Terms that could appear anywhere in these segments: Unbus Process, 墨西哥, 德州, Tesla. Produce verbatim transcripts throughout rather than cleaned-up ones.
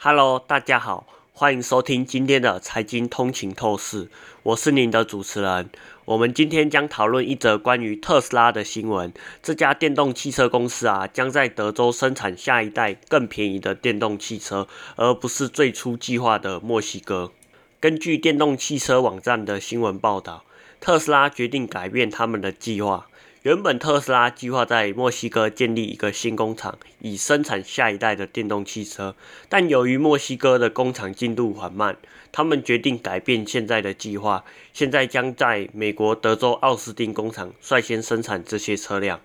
Hello， 大家好，欢迎收听今天的财经通勤透视，我是您的主持人。我们今天将讨论一则关于特斯拉的新闻。这家电动汽车公司啊，将在德州生产下一代更便宜的电动汽车，而不是最初计划的墨西哥。根据电动汽车网站的新闻报道，特斯拉决定改变他们的计划。原本特斯拉计划在墨西哥建立一个新工厂，以生产下一代的电动汽车，但由于墨西哥的工厂进度缓慢，他们决定改变现在的计划，现在将在美国德州奥斯汀工厂率先生产这些车辆。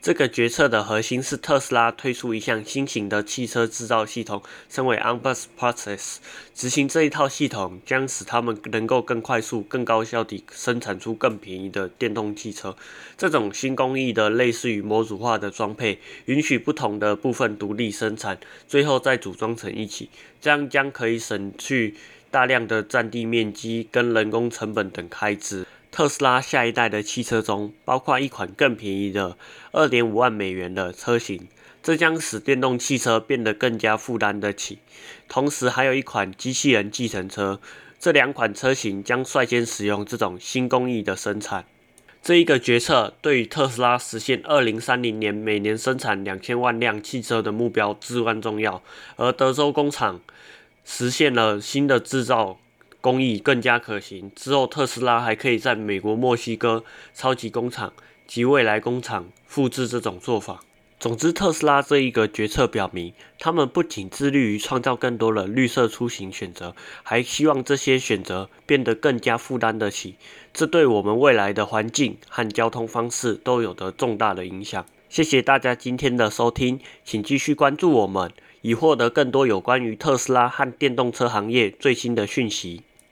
这个决策的核心是特斯拉推出一项新型的汽车制造系统，称为 Unbus Process。执行这一套系统将使他们能够更快速、更高效地生产出更便宜的电动汽车。这种新工艺的类似于模组化的装配，允许不同的部分独立生产，最后再组装成一起。这样将可以省去大量的占地面积跟人工成本等开支。特斯拉下一代的汽车中包括一款更便宜的 二点五万美元的车型，这将使电动汽车变得更加负担得起。同时还有一款机器人计程车，这两款车型将率先使用这种新工艺的生产。这一个决策对于特斯拉实现二零三零年每年生产两千万辆汽车的目标至关重要，而德州工厂实现了新的制造工艺更加可行。之后特斯拉还可以在美国墨西哥超级工厂及未来工厂复制这种做法。总之，特斯拉这一个决策表明，他们不仅致力于创造更多的绿色出行选择，还希望这些选择变得更加负担得起，这对我们未来的环境和交通方式都有着重大的影响。谢谢大家今天的收听，请继续关注我们，以获得更多有关于特斯拉和电动车行业最新的讯息。